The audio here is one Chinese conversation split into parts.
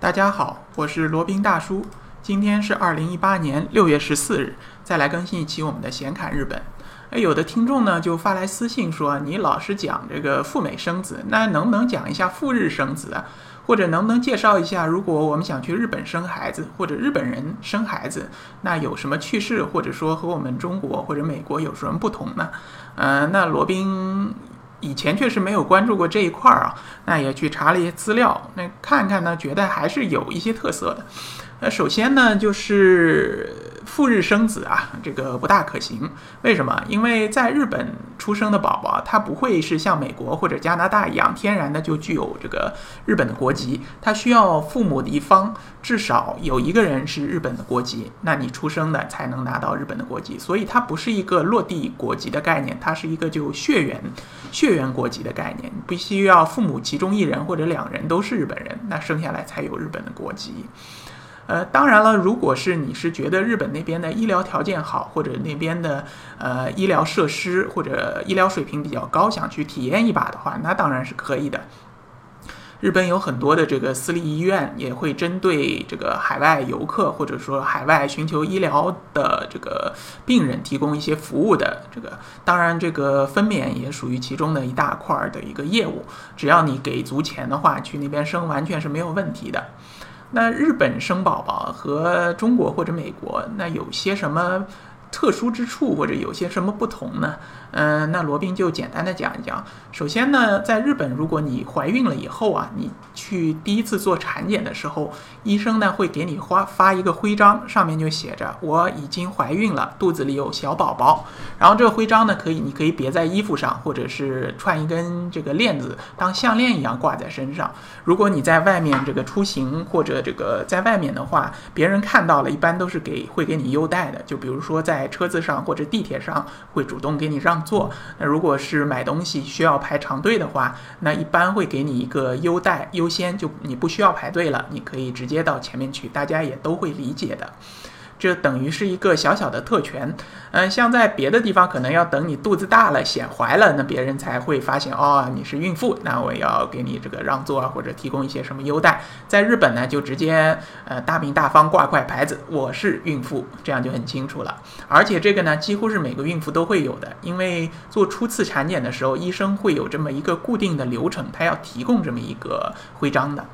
大家好，我是罗宾大叔。今天是2018年6月14日，再来更新一期我们的闲侃日本。有的听众呢就发来私信说，你老是讲这个赴美生子，那能不能讲一下赴日生子啊？或者能不能介绍一下，如果我们想去日本生孩子，或者日本人生孩子，那有什么趣事，或者说和我们中国或者美国有什么不同呢？那罗宾以前确实没有关注过这一块啊，那也去查了一些资料，那看看呢，觉得还是有一些特色的。首先呢，就是赴日生子啊，这个不大可行。为什么？因为在日本出生的宝宝，他不会是像美国或者加拿大一样天然的就具有这个日本的国籍，他需要父母的一方至少有一个人是日本的国籍，那你出生的才能拿到日本的国籍。所以它不是一个落地国籍的概念，它是一个就血缘国籍的概念，必须要父母其中一人或者两人都是日本人，那生下来才有日本的国籍。当然了，如果是你是觉得日本那边的医疗条件好，或者那边的医疗设施或者医疗水平比较高，想去体验一把的话，那当然是可以的。日本有很多的这个私立医院也会针对这个海外游客或者说海外寻求医疗的这个病人提供一些服务的，这个当然这个分娩也属于其中的一大块的一个业务，只要你给足钱的话，去那边生完全是没有问题的。那日本生宝宝和中国或者美国那有些什么特殊之处，或者有些什么不同呢？那罗宾就简单的讲一讲。首先呢，在日本，如果你怀孕了以后啊，你去第一次做产检的时候，医生呢会给你发一个徽章，上面就写着我已经怀孕了，肚子里有小宝宝。然后这个徽章呢，你可以别在衣服上，或者是串一根这个链子当项链一样挂在身上。如果你在外面这个出行或者这个在外面的话，别人看到了一般都是会给你优待的，就比如说在车子上或者地铁上会主动给你让座。那如果是买东西需要排长队的话，那一般会给你一个优先，就你不需要排队了，你可以直接到前面去，大家也都会理解的。这等于是一个小小的特权。像在别的地方可能要等你肚子大了显怀了，那别人才会发现哦你是孕妇，那我要给你这个让座或者提供一些什么优待。在日本呢，就直接大明大方挂块牌子我是孕妇，这样就很清楚了。而且这个呢几乎是每个孕妇都会有的，因为做初次产检的时候医生会有这么一个固定的流程，他要提供这么一个徽章的。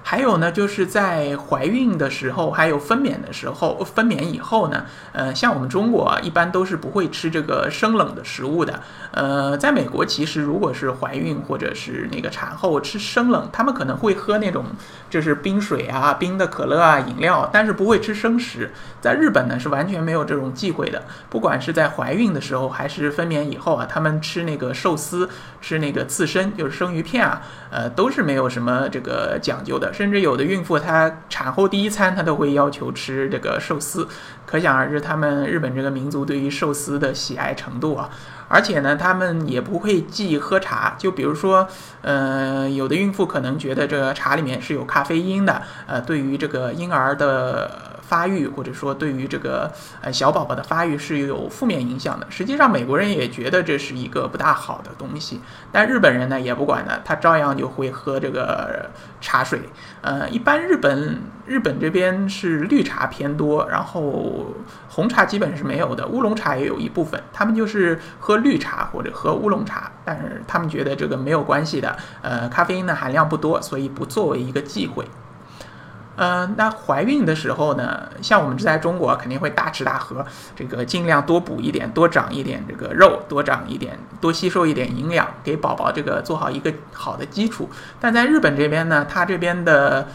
还有呢，就是在怀孕的时候，还有分娩的时候，分娩以后呢，像我们中国一般都是不会吃这个生冷的食物的。在美国其实如果是怀孕或者是那个产后吃生冷，他们可能会喝那种就是冰水啊、冰的可乐啊、饮料，但是不会吃生食。在日本呢是完全没有这种忌讳的，不管是在怀孕的时候还是分娩以后啊，他们吃那个寿司、吃那个刺身，就是生鱼片啊，都是没有什么这个讲究的。甚至有的孕妇她产后第一餐她都会要求吃这个寿司，可想而知他们日本这个民族对于寿司的喜爱程度啊。而且呢他们也不会忌喝茶，就比如说有的孕妇可能觉得这个茶里面是有咖啡因的，对于这个婴儿的发育或者说对于这个小宝宝的发育是有负面影响的。实际上美国人也觉得这是一个不大好的东西，但日本人呢也不管呢，他照样就会喝这个茶水。一般日本这边是绿茶偏多，然后红茶基本是没有的，乌龙茶也有一部分，他们就是喝绿茶或者喝乌龙茶，但是他们觉得这个没有关系的，咖啡因的含量不多，所以不作为一个忌讳。那怀孕的时候呢，像我们在中国肯定会大吃大喝，这个尽量多补一点，多长一点这个肉，多长一点，多吸收一点营养，给宝宝这个做好一个好的基础。但在日本这边呢，他这边的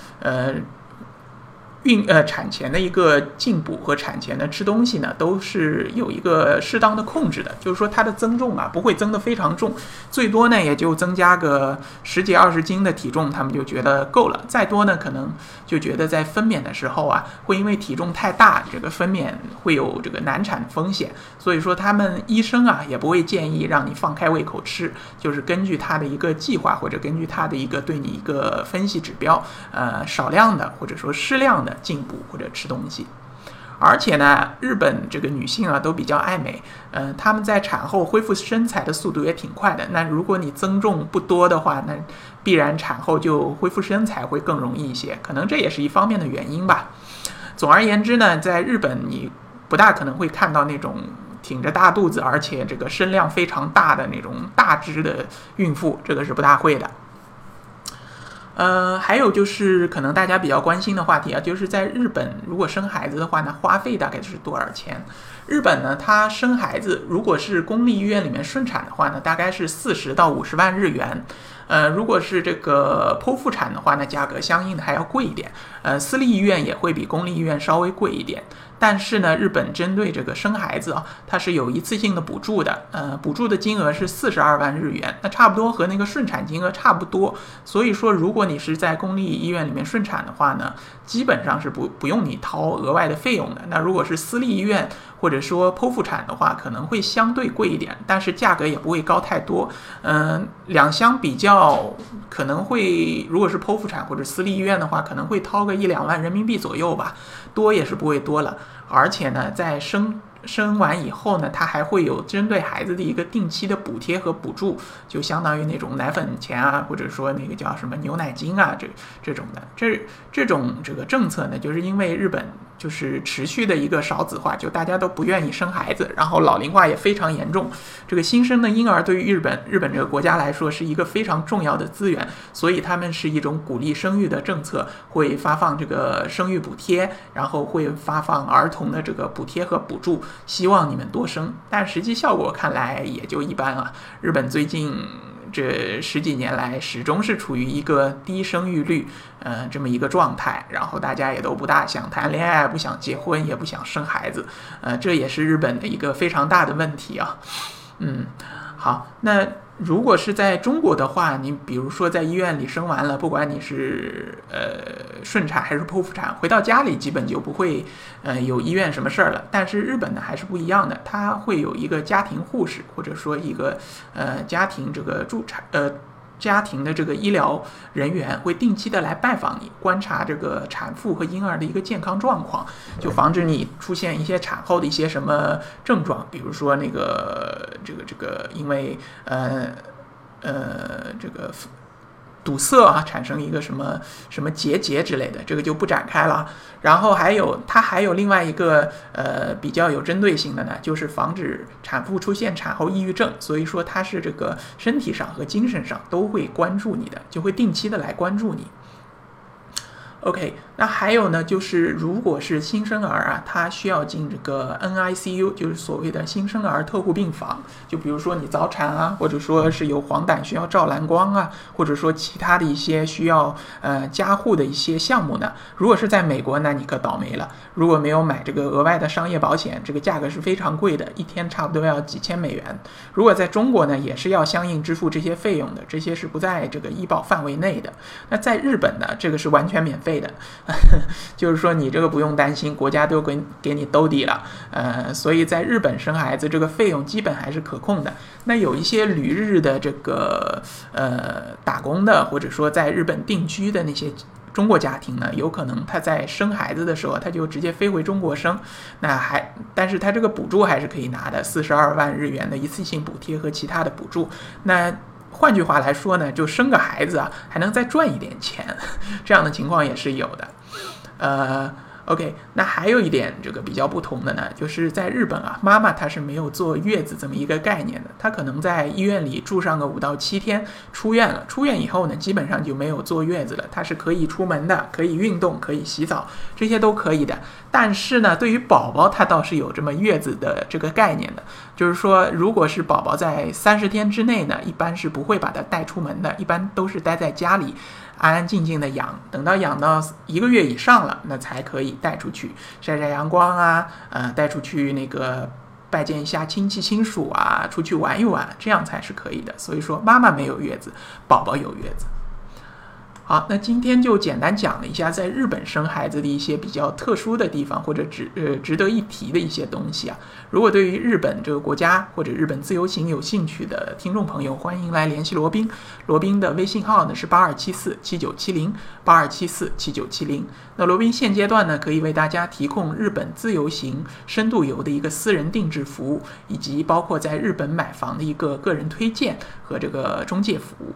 产前的一个进补和产前的吃东西呢，都是有一个适当的控制的，就是说它的增重啊不会增得非常重，最多呢也就增加个10几20斤的体重，他们就觉得够了。再多呢可能就觉得在分娩的时候啊，会因为体重太大，这个分娩会有这个难产风险，所以说他们医生啊也不会建议让你放开胃口吃，就是根据他的一个计划或者根据他的一个对你一个分析指标，少量的或者说适量的进补或者吃东西。而且呢，日本这个女性啊都比较爱美，她们在产后恢复身材的速度也挺快的。那如果你增重不多的话，那必然产后就恢复身材会更容易一些，可能这也是一方面的原因吧。总而言之呢，在日本你不大可能会看到那种挺着大肚子而且这个身量非常大的那种大只的孕妇，这个是不大会的。还有就是可能大家比较关心的话题啊，就是在日本如果生孩子的话呢，花费大概是多少钱？日本呢，它生孩子如果是公立医院里面顺产的话呢，大概是40到50万日元。如果是这个剖腹产的话呢，价格相应的还要贵一点。私立医院也会比公立医院稍微贵一点。但是呢，日本针对这个生孩子啊，它是有一次性的补助的，补助的金额是42万日元，那差不多和那个顺产金额差不多。所以说，如果你是在公立医院里面顺产的话呢，基本上是不用你掏额外的费用的。那如果是私立医院或者说剖腹产的话，可能会相对贵一点，但是价格也不会高太多。两相比较，可能会如果是剖腹产或者私立医院的话，可能会掏个1-2万人民币左右吧，多也是不会多了。而且呢，在生完以后呢，它还会有针对孩子的一个定期的补贴和补助，就相当于那种奶粉钱啊，或者说那个叫什么牛奶金啊，这种的。这种这个政策呢，就是因为日本就是持续的一个少子化，就大家都不愿意生孩子，然后老龄化也非常严重。这个新生的婴儿对于日本这个国家来说是一个非常重要的资源，所以他们是一种鼓励生育的政策，会发放这个生育补贴，然后会发放儿童的这个补贴和补助，希望你们多生。但实际效果看来也就一般啊。日本最近这10几年来始终是处于一个低生育率这么一个状态，然后大家也都不大想谈恋爱，不想结婚，也不想生孩子，这也是日本的一个非常大的问题啊。好，那如果是在中国的话，你比如说在医院里生完了，不管你是顺产还是剖腹产，回到家里基本就不会有医院什么事儿了。但是日本呢还是不一样的，它会有一个家庭护士，或者说一个家庭的这个医疗人员会定期的来拜访你，观察这个产妇和婴儿的一个健康状况，就防止你出现一些产后的一些什么症状，比如说那个这个因为这个堵塞啊，产生一个什么结节之类的，这个就不展开了。然后它还有另外一个比较有针对性的呢，就是防止产妇出现产后抑郁症。所以说它是这个身体上和精神上都会关注你的，就会定期的来关注你。OK， 那还有呢，就是如果是新生儿啊，他需要进这个 NICU， 就是所谓的新生儿特护病房。就比如说你早产啊，或者说是有黄疸需要照蓝光啊，或者说其他的一些需要加护的一些项目呢，如果是在美国，那你可倒霉了。如果没有买这个额外的商业保险，这个价格是非常贵的，一天差不多要几千美元。如果在中国呢，也是要相应支付这些费用的，这些是不在这个医保范围内的。那在日本呢，这个是完全免费的就是说你这个不用担心，国家都给你兜底了。所以在日本生孩子这个费用基本还是可控的。那有一些旅日的这个打工的，或者说在日本定居的那些中国家庭呢，有可能他在生孩子的时候他就直接飞回中国生，但是他这个补助还是可以拿的，42万日元的一次性补贴和其他的补助。那换句话来说呢，就生个孩子啊，还能再赚一点钱，这样的情况也是有的。OK， 那还有一点这个比较不同的呢，就是在日本啊，妈妈她是没有坐月子这么一个概念的，她可能在医院里住上个5到7天，出院了，出院以后呢，基本上就没有坐月子了，她是可以出门的，可以运动，可以洗澡，这些都可以的。但是呢，对于宝宝，她倒是有这么月子的这个概念的，就是说，如果是宝宝在30天之内呢，一般是不会把他带出门的，一般都是待在家里，安安静静的养，等到养到1个月以上了，那才可以带出去晒晒阳光啊，带出去那个拜见一下亲戚亲属啊，出去玩一玩，这样才是可以的。所以说妈妈没有月子，宝宝有月子。好，那今天就简单讲了一下在日本生孩子的一些比较特殊的地方，或者值得一提的一些东西啊。如果对于日本这个国家或者日本自由行有兴趣的听众朋友，欢迎来联系罗宾。罗宾的微信号呢是82747970 82747970。那罗宾现阶段呢可以为大家提供日本自由行深度游的一个私人定制服务，以及包括在日本买房的一个个人推荐和这个中介服务。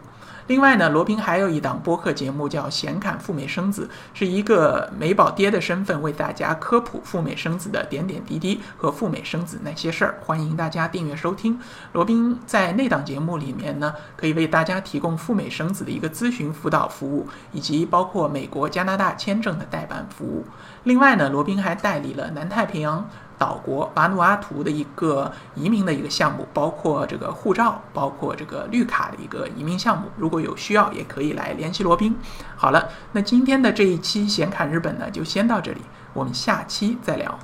另外呢，罗宾还有一档播客节目叫闲侃赴美生子，是一个美宝爹的身份为大家科普赴美生子的点点滴滴和赴美生子那些事儿，欢迎大家订阅收听。罗宾在那档节目里面呢，可以为大家提供赴美生子的一个咨询辅导服务，以及包括美国、加拿大签证的代办服务。另外呢，罗宾还代理了南太平洋岛国巴努阿图的一个移民的一个项目，包括这个护照，包括这个绿卡的一个移民项目，如果有需要也可以来联系罗宾。好了，那今天的这一期闲侃日本呢就先到这里，我们下期再聊。